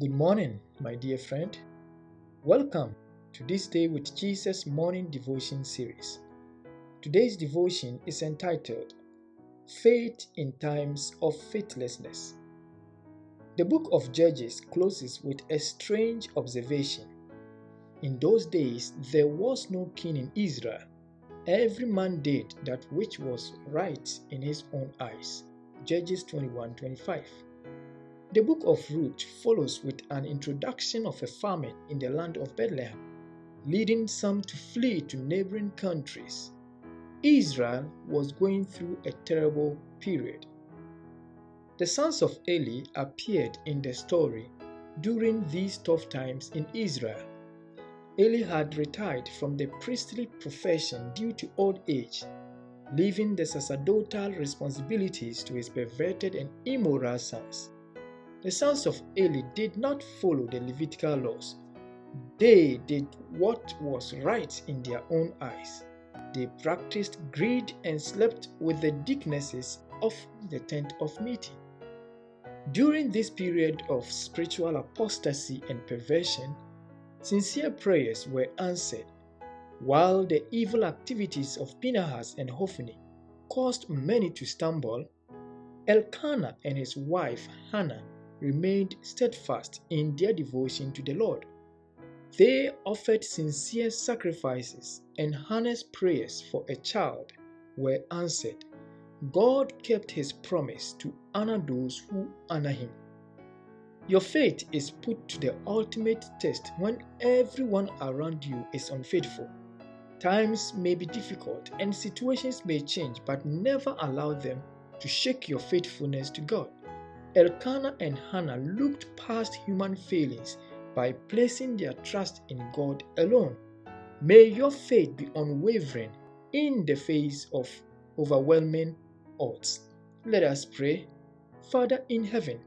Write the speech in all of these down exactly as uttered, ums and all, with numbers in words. Good morning, my dear friend. Welcome to This Day with Jesus Morning Devotion Series. Today's devotion is entitled, Faith in Times of Faithlessness. The book of Judges closes with a strange observation. In those days, there was no king in Israel. Every man did that which was right in his own eyes. Judges twenty-one twenty-five. The book of Ruth follows with an introduction of a famine in the land of Bethlehem, leading some to flee to neighboring countries. Israel was going through a terrible period. The sons of Eli appeared in the story during these tough times in Israel. Eli had retired from the priestly profession due to old age, leaving the sacerdotal responsibilities to his perverted and immoral sons. The sons of Eli did not follow the Levitical laws. They did what was right in their own eyes. They practiced greed and slept with the deaconesses of the tent of meeting. During this period of spiritual apostasy and perversion, sincere prayers were answered, while the evil activities of Pinhas and Hophni caused many to stumble. Elkanah and his wife Hannah remained steadfast in their devotion to the Lord. They offered sincere sacrifices, and Hannah's prayers for a child were answered. God kept his promise to honor those who honor him. Your faith is put to the ultimate test when everyone around you is unfaithful. Times may be difficult and situations may change, but never allow them to shake your faithfulness to God. Elkanah and Hannah looked past human failings by placing their trust in God alone. May your faith be unwavering in the face of overwhelming odds. Let us pray. Father in heaven,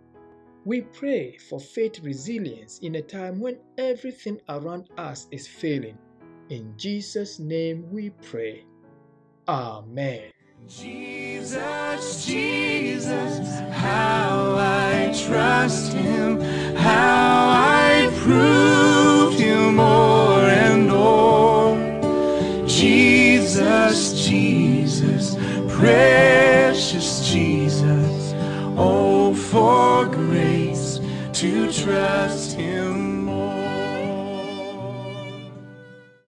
we pray for faith resilience in a time when everything around us is failing. In Jesus' name we pray. Amen. Jesus, Jesus, how I trust him, how I prove him more and more. Jesus, Jesus, precious Jesus, oh for grace to trust